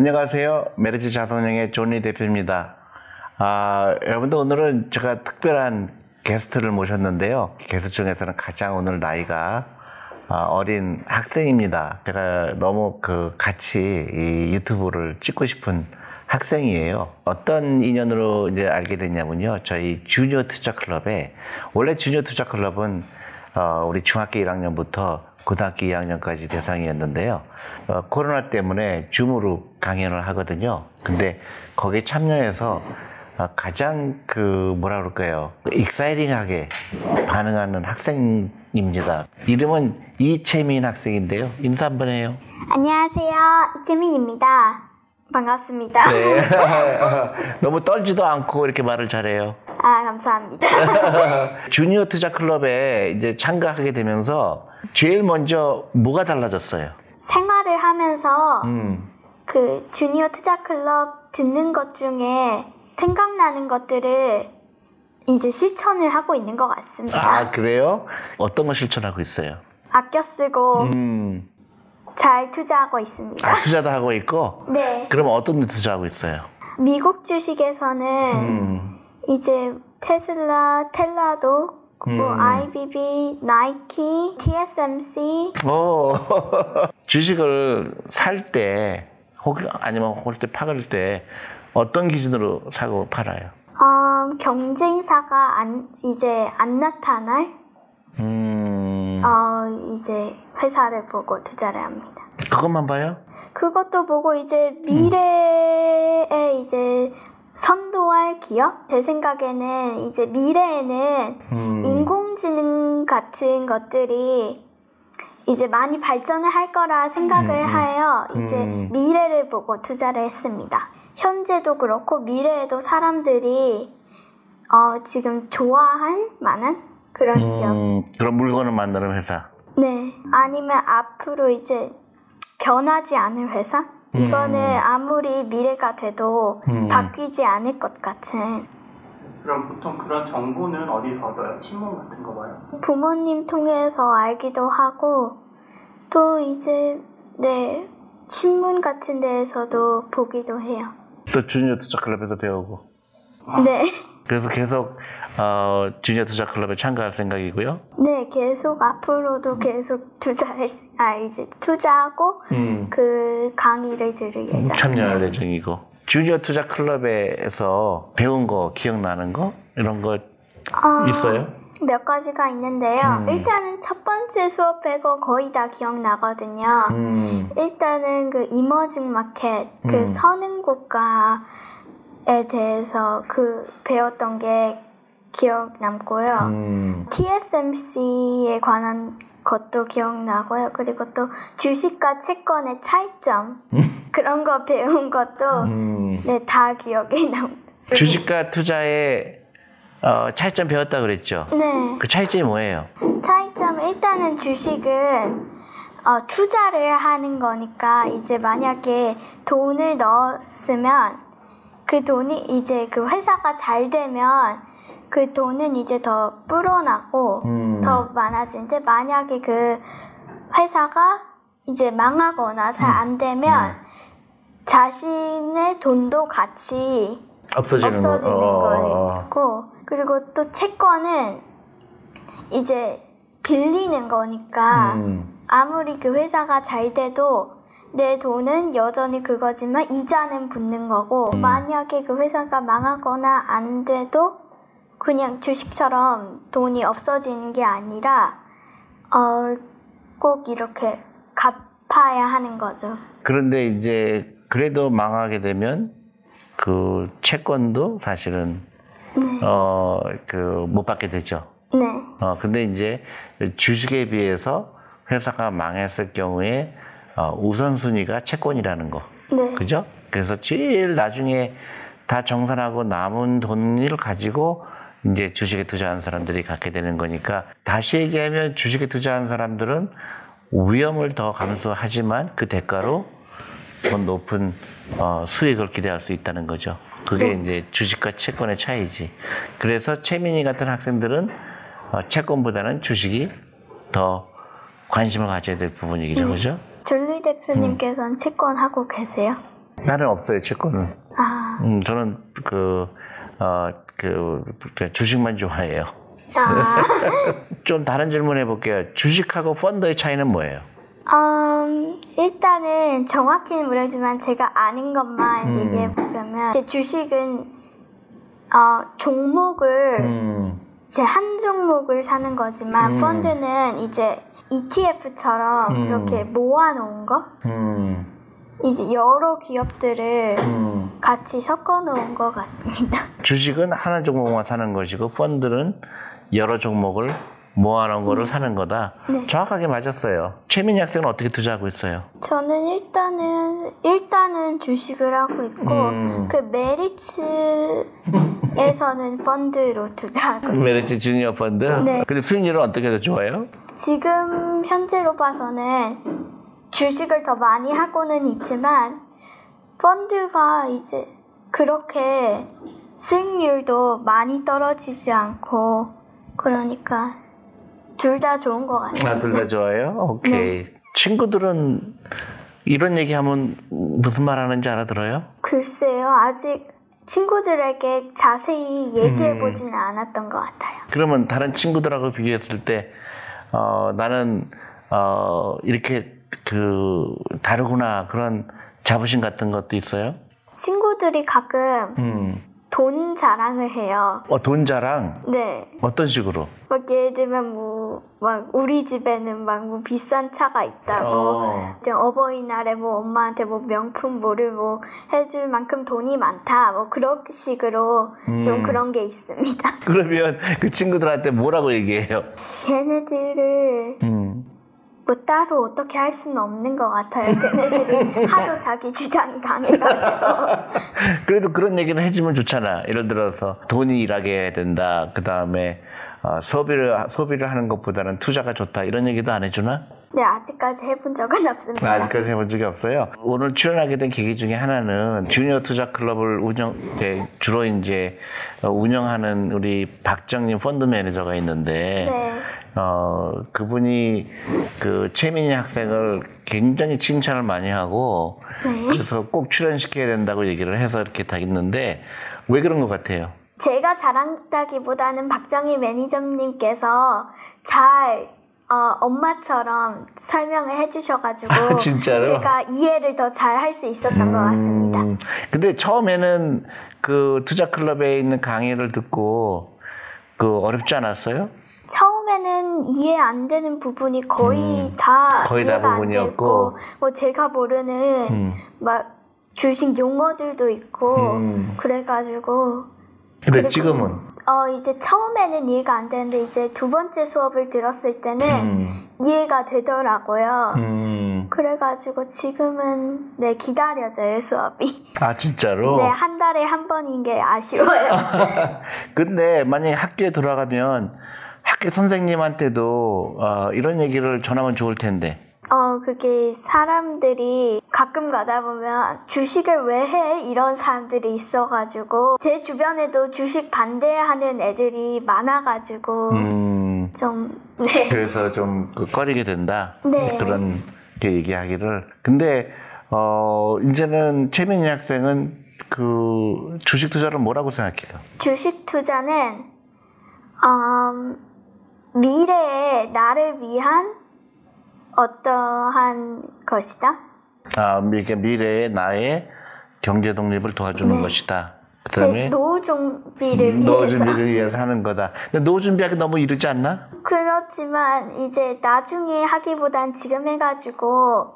안녕하세요. 메리츠 자산운용의 존 리 대표입니다. 여러분들 오늘은 제가 특별한 게스트를 모셨는데요. 게스트 중에서는 가장 오늘 나이가 어린 학생입니다. 제가 너무 같이 이 유튜브를 찍고 싶은 학생이에요. 어떤 인연으로 이제 알게 됐냐면요. 저희 주니어 투자클럽에, 원래 주니어 투자클럽은 우리 중학교 1학년부터 고등학교 2학년까지 대상이었는데요. 코로나 때문에 줌으로 강연을 하거든요. 근데 거기에 참여해서 가장 익사이팅하게 반응하는 학생입니다. 이름은 이채민 학생인데요. 인사 한번 해요. 안녕하세요. 이채민입니다. 반갑습니다. 네. 너무 떨지도 않고 이렇게 말을 잘해요. 감사합니다. 주니어 투자 클럽에 이제 참가하게 되면서 제일 먼저 뭐가 달라졌어요? 생활을 하면서 그 주니어 투자 클럽 듣는 것 중에 생각나는 것들을 이제 실천을 하고 있는 것 같습니다. 아, 그래요? 어떤 거 실천하고 있어요? 아껴 쓰고 잘 투자하고 있습니다. 투자도 하고 있고? 네. 그럼 어떤 데 투자하고 있어요? 미국 주식에서는 이제 텔라도 그리고 IBB, 나이키, TSMC. 주식을 살 때 혹 아니면 홀 때 팔을 때 어떤 기준으로 사고 팔아요? 경쟁사가 이제 안 나타날? 이제 회사를 보고 투자를 합니다. 그것만 봐요? 그것도 보고 이제 미래에 이제 선도할 기업? 제 생각에는 이제 미래에는 인공지능 같은 것들이 이제 많이 발전을 할 거라 생각을 하여 이제 미래를 보고 투자를 했습니다. 현재도 그렇고 미래에도 사람들이 지금 좋아할 만한 그런 기업. 그런 물건을 만드는 회사? 네. 아니면 앞으로 이제 변하지 않을 회사? 이거는 아무리 미래가 돼도 바뀌지 않을 것 같은. 그럼 보통 그런 정보는 어디서 얻어요? 신문 같은 거 봐요? 부모님 통해서 알기도 하고 또 이제 네 신문 같은 데에서도 보기도 해요. 또 주니어 투자클럽에서 배우고? 네. 그래서 계속 주니어 투자클럽에 참가할 생각이고요? 네, 계속 앞으로도 계속 투자하고 그 강의를 들을 예정입니다. 참여할 예정이고. 주니어 투자클럽에서 배운 거 기억나는 거 이런 거 있어요? 몇 가지가 있는데요. 일단은 첫 번째 수업 빼고 거의 다 기억나거든요. 일단은 그 이머징 마켓 그 선흥국가 에 대해서 배웠던 게 기억 남고요. TSMC에 관한 것도 기억나고요. 그리고 또 주식과 채권의 차이점 그런 거 배운 것도 네, 다 기억에 남습니다. 주식과 투자의 차이점 배웠다 그랬죠? 네. 그 차이점이 뭐예요? 차이점 일단은 주식은 투자를 하는 거니까 이제 만약에 돈을 넣었으면 그 돈이 이제 그 회사가 잘 되면 그 돈은 이제 더 불어나고 더 많아지는데 만약에 그 회사가 이제 망하거나 잘 안 되면 자신의 돈도 같이 없어지는 거고 그리고 또 채권은 이제 빌리는 거니까 아무리 그 회사가 잘 돼도 내 돈은 여전히 그거지만 이자는 붙는 거고 만약에 그 회사가 망하거나 안 돼도 그냥 주식처럼 돈이 없어지는 게 아니라 꼭 이렇게 갚아야 하는 거죠. 그런데 이제 그래도 망하게 되면 그 채권도 사실은 네. 못 받게 되죠. 네. 근데 이제 주식에 비해서 회사가 망했을 경우에 우선순위가 채권이라는 거. 네. 그죠? 그래서 제일 나중에 다 정산하고 남은 돈을 가지고 이제 주식에 투자한 사람들이 갖게 되는 거니까 다시 얘기하면 주식에 투자한 사람들은 위험을 더 감수하지만 그 대가로 더 높은 수익을 기대할 수 있다는 거죠. 그게 이제 주식과 채권의 차이지. 그래서 채민이 같은 학생들은 채권보다는 주식이 더 관심을 가져야 될 부분이기죠. 그죠? 존 리 대표님께서는 채권하고 계세요? 나는 없어요, 채권은. 아. 저는 주식만 좋아해요. 아. 좀 다른 질문 해볼게요. 주식하고 펀드의 차이는 뭐예요? 일단은 정확히는 모르지만 제가 아는 것만 얘기해보자면, 주식은 종목을 제 한 종목을 사는 거지만, 펀드는 이제 ETF처럼 이렇게 모아놓은 거? 이제 여러 기업들을 같이 섞어놓은 것 같습니다. 주식은 하나 종목만 사는 것이고, 펀드는 여러 종목을 모아놓은 거를 사는 거다. 네. 정확하게 맞았어요. 채민이 학생은 어떻게 투자하고 있어요? 저는 일단은 주식을 하고 있고, 그 메리츠에서는 펀드로 투자하고 있어요. 메리츠 주니어 펀드? 네. 근데 수익률은 어떻게 더 좋아요? 지금 현재로 봐서는 주식을 더 많이 하고는 있지만, 펀드가 이제 그렇게 수익률도 많이 떨어지지 않고, 그러니까 둘 다 좋은 것 같습니다. 아, 둘 다 좋아요? 오케이. 네. 친구들은 이런 얘기하면 무슨 말 하는지 알아들어요? 글쎄요, 아직 친구들에게 자세히 얘기해보지는 않았던 것 같아요. 그러면 다른 친구들하고 비교했을 때 나는 이렇게 다르구나, 그런 자부심 같은 것도 있어요? 친구들이 가끔 돈 자랑을 해요. 돈 자랑? 네. 어떤 식으로? 막 예를 들면 우리 집에는 뭐 비싼 차가 있다고, 이제 어버이날에 엄마한테 명품 뭐를 해줄 만큼 돈이 많다, 그런 식으로 좀 그런 게 있습니다. 그러면 그 친구들한테 뭐라고 얘기해요? 걔네들을 따로 어떻게 할 수는 없는 것 같아요. 걔네들이 하도 자기 주장이 강해가지고. 그래도 그런 얘기는 해주면 좋잖아. 예를 들어서 돈이 일하게 해야 된다, 그 다음에 소비를 하는 것보다는 투자가 좋다, 이런 얘기도 안 해주나? 네, 아직까지 해본 적은 없습니다. 아직까지 해본 적이 없어요? 오늘 출연하게 된 계기 중에 하나는 주니어 투자 클럽을 주로 이제 운영하는 우리 박정희 펀드 매니저가 있는데, 네. 그분이 채민이 학생을 굉장히 칭찬을 많이 하고, 네. 그래서 꼭 출연시켜야 된다고 얘기를 해서 이렇게 다 있는데, 왜 그런 것 같아요? 제가 잘한다기보다는 박정희 매니저님께서 엄마처럼 설명을 해주셔가지고, 아, 진짜로? 제가 이해를 더 잘 할 수 있었던 것 같습니다. 근데 처음에는 투자클럽에 있는 강의를 듣고 어렵지 않았어요? 처음에는 이해 안 되는 부분이 거의 다 부분이었고, 제가 모르는 주식 용어들도 있고, 그래가지고. 근데 지금은? 이제 처음에는 이해가 안 되는데, 이제 두 번째 수업을 들었을 때는 이해가 되더라고요. 그래가지고 지금은 기다려져요, 수업이. 아, 진짜로? 네, 한 달에 한 번인 게 아쉬워요. 근데 만약에 학교에 돌아가면 학교 선생님한테도 이런 얘기를 전하면 좋을 텐데. 그게 사람들이 가끔 가다 보면 주식을 왜 해? 이런 사람들이 있어가지고, 제 주변에도 주식 반대하는 애들이 많아가지고 네. 그래서 좀 꺼리게 된다? 네. 그런 게 얘기하기를. 근데 이제는 채민이 학생은 주식 투자를 뭐라고 생각해요? 주식 투자는 미래의 나를 위한 어떠한 것이다? 그러니까 미래의 나의 경제 독립을 도와주는, 네. 것이다. 그다음에 노후 준비를 위해서 하는 거다. 근데 노후 준비하기 너무 이르지 않나? 그렇지만 이제 나중에 하기보단 지금 해가지고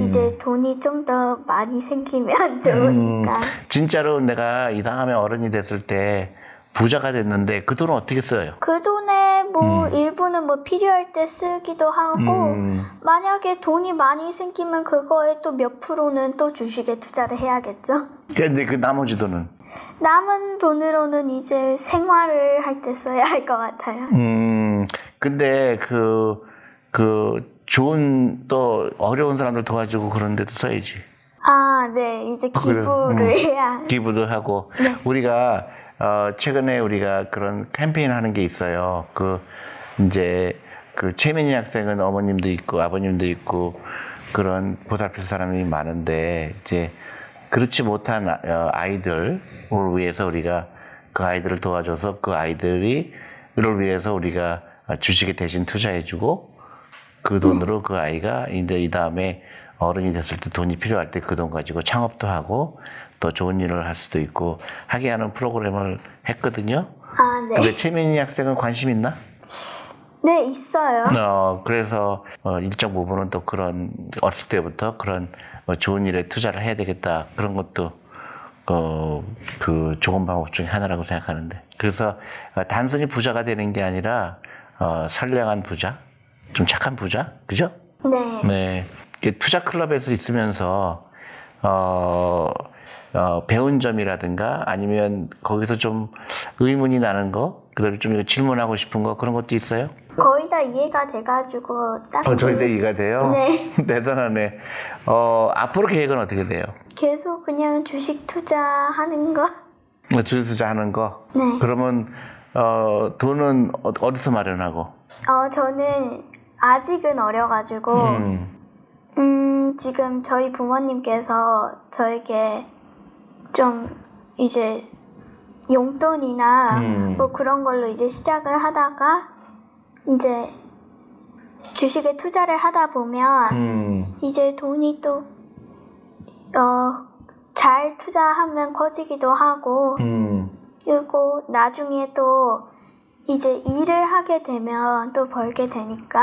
이제 돈이 좀 더 많이 생기면 좋으니까. 진짜로 내가 이왕하면 어른이 됐을 때 부자가 됐는데 그 돈은 어떻게 써요? 그 돈에 일부는 필요할 때 쓰기도 하고, 만약에 돈이 많이 생기면 그거에 또 몇 프로는 또 주식에 투자를 해야겠죠. 근데 나머지 돈은? 남은 돈으로는 이제 생활을 할 때 써야 할 것 같아요. 근데 좋은 또 어려운 사람들 도와주고 그런 데도 써야지. 아, 네. 이제 기부를 해야. 기부도 하고. 네. 우리가 최근에 우리가 그런 캠페인 하는 게 있어요. 채민이 학생은 어머님도 있고 아버님도 있고 그런 보살필 사람이 많은데, 이제 그렇지 못한 아이들을 위해서 우리가 그 아이들을 도와줘서 그 아이들이 이를 위해서 우리가 주식에 대신 투자해주고 그 돈으로 그 아이가 이제 이 다음에 어른이 됐을 때 돈이 필요할 때 그 돈 가지고 창업도 하고 또 좋은 일을 할 수도 있고 하게 하는 프로그램을 했거든요. 아, 네. 근데 채민이 학생은 관심 있나? 네, 있어요. 그래서 일정 부분은 또 그런 어렸을 때부터 그런 좋은 일에 투자를 해야 되겠다 그런 것도 그 좋은 방법 중에 하나라고 생각하는데, 그래서 단순히 부자가 되는 게 아니라 선량한 부자, 좀 착한 부자, 그죠? 네. 네. 투자 클럽에서 있으면서 배운 점이라든가 아니면 거기서 좀 의문이 나는 거, 그다음에 좀 질문하고 싶은 거 그런 것도 있어요? 거의 다 이해가 돼가지고 딱. 저희 다 이해가 돼요? 네. 대단하네. 앞으로 계획은 어떻게 돼요? 계속 그냥 주식 투자하는 거. 주식 투자하는 거? 네. 그러면 돈은 어디서 마련하고? 저는 아직은 어려가지고 지금 저희 부모님께서 저에게 좀 이제 용돈이나 뭐 그런 걸로 이제 시작을 하다가 이제 주식에 투자를 하다 보면 이제 돈이 또 잘 투자하면 커지기도 하고 그리고 나중에 또 이제 일을 하게 되면 또 벌게 되니까.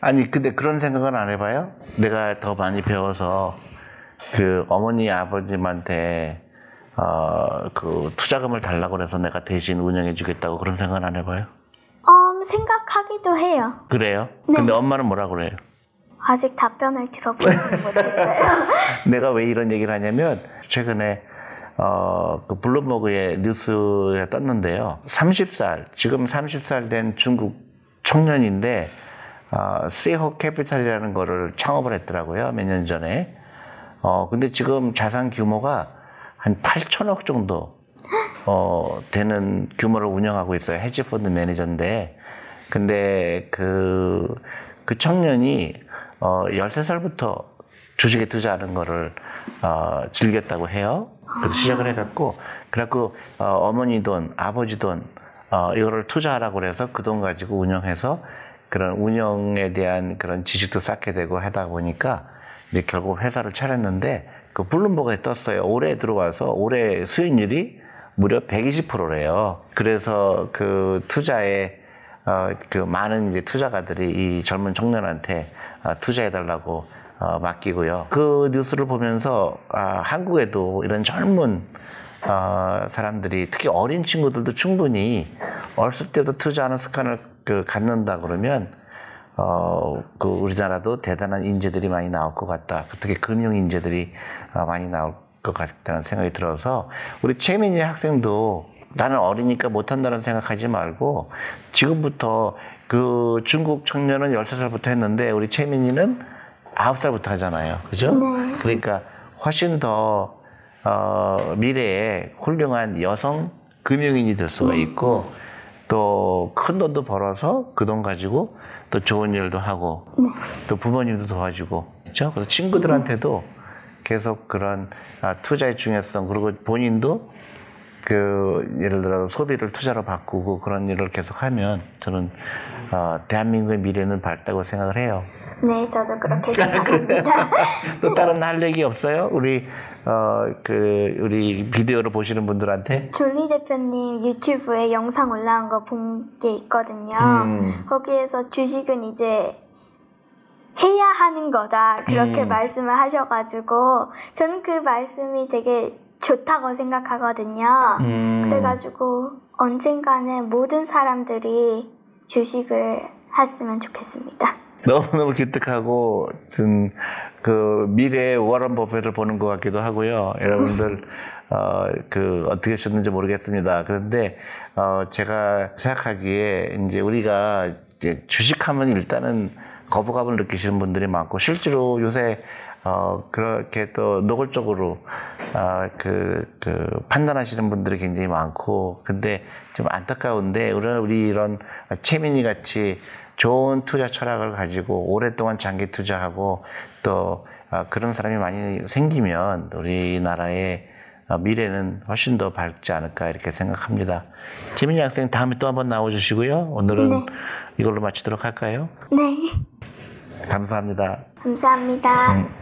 아니 근데 그런 생각은 안 해봐요? 내가 더 많이 배워서 그 어머니 아버님한테 그 투자금을 달라고 해서 내가 대신 운영해주겠다고 그런 생각은 안 해봐요? 생각하기도 해요. 그래요? 네. 근데 엄마는 뭐라 그래요? 아직 답변을 들어보지 못했어요. 내가 왜 이런 얘기를 하냐면 최근에 그 블룸버그의 뉴스에 떴는데요. 30살, 지금 30살 된 중국 청년인데 세호 캐피탈이라는 거를 창업을 했더라고요. 몇 년 전에. 근데 지금 자산 규모가 한 8천억 정도 되는 규모를 운영하고 있어요. 헤지펀드 매니저인데. 근데 그 청년이 13살부터 주식에 투자하는 거를 즐겼다고 해요. 그래서 시작을 해갖고, 그래갖고 어머니 돈, 아버지 돈 이거를 투자하라고 해서 그 돈 가지고 운영해서 그런 운영에 대한 그런 지식도 쌓게 되고 하다 보니까 이제 결국 회사를 차렸는데, 그 블룸버그에 떴어요. 올해 들어와서 올해 수익률이 무려 120%래요. 그래서 그 투자에 그 많은 이제 투자가들이 이 젊은 청년한테 투자해달라고 맡기고요. 그 뉴스를 보면서 한국에도 이런 젊은 사람들이, 특히 어린 친구들도 충분히 어렸을 때부터 투자하는 습관을 갖는다 그러면 그 우리나라도 대단한 인재들이 많이 나올 것 같다. 특히 금융 인재들이 많이 나올 것 같다는 생각이 들어서, 우리 채민이 학생도 나는 어리니까 못한다는 생각하지 말고 지금부터, 그 중국 청년은 13살부터 했는데 우리 채민이는 9살부터 하잖아요. 그죠? 네. 그러니까 훨씬 더 미래에 훌륭한 여성 금융인이 될 수가 있고 또 큰 돈도 벌어서 그 돈 가지고 또 좋은 일도 하고 또 부모님도 도와주고, 그렇죠? 그래서 친구들한테도 계속 그런 투자의 중요성, 그리고 본인도 그 예를 들어 소비를 투자로 바꾸고 그런 일을 계속하면 저는 대한민국의 미래는 밝다고 생각을 해요. 네, 저도 그렇게 생각합니다. 또 다른 할 얘기 없어요? 우리 우리 비디오를 보시는 분들한테? 존 리 대표님 유튜브에 영상 올라온 거 본 게 있거든요. 거기에서 주식은 이제 해야 하는 거다 그렇게 말씀을 하셔가지고 저는 그 말씀이 되게 좋다고 생각하거든요. 그래가지고 언젠가는 모든 사람들이 주식을 했으면 좋겠습니다. 너무너무 기특하고 그 미래의 워런 버핏을 보는 것 같기도 하고요. 여러분들 어떻게 하셨는지 모르겠습니다. 그런데 제가 생각하기에 이제 우리가 이제 주식하면 일단은 거부감을 느끼시는 분들이 많고, 실제로 요새 그렇게 또 노골적으로 판단하시는 분들이 굉장히 많고, 근데 좀 안타까운데 우리 이런 채민이 같이 좋은 투자 철학을 가지고 오랫동안 장기 투자하고 또 그런 사람이 많이 생기면 우리나라의 미래는 훨씬 더 밝지 않을까 이렇게 생각합니다. 재민이 학생 다음에 또 한번 나와주시고요. 오늘은 네. 이걸로 마치도록 할까요? 네. 감사합니다. 감사합니다.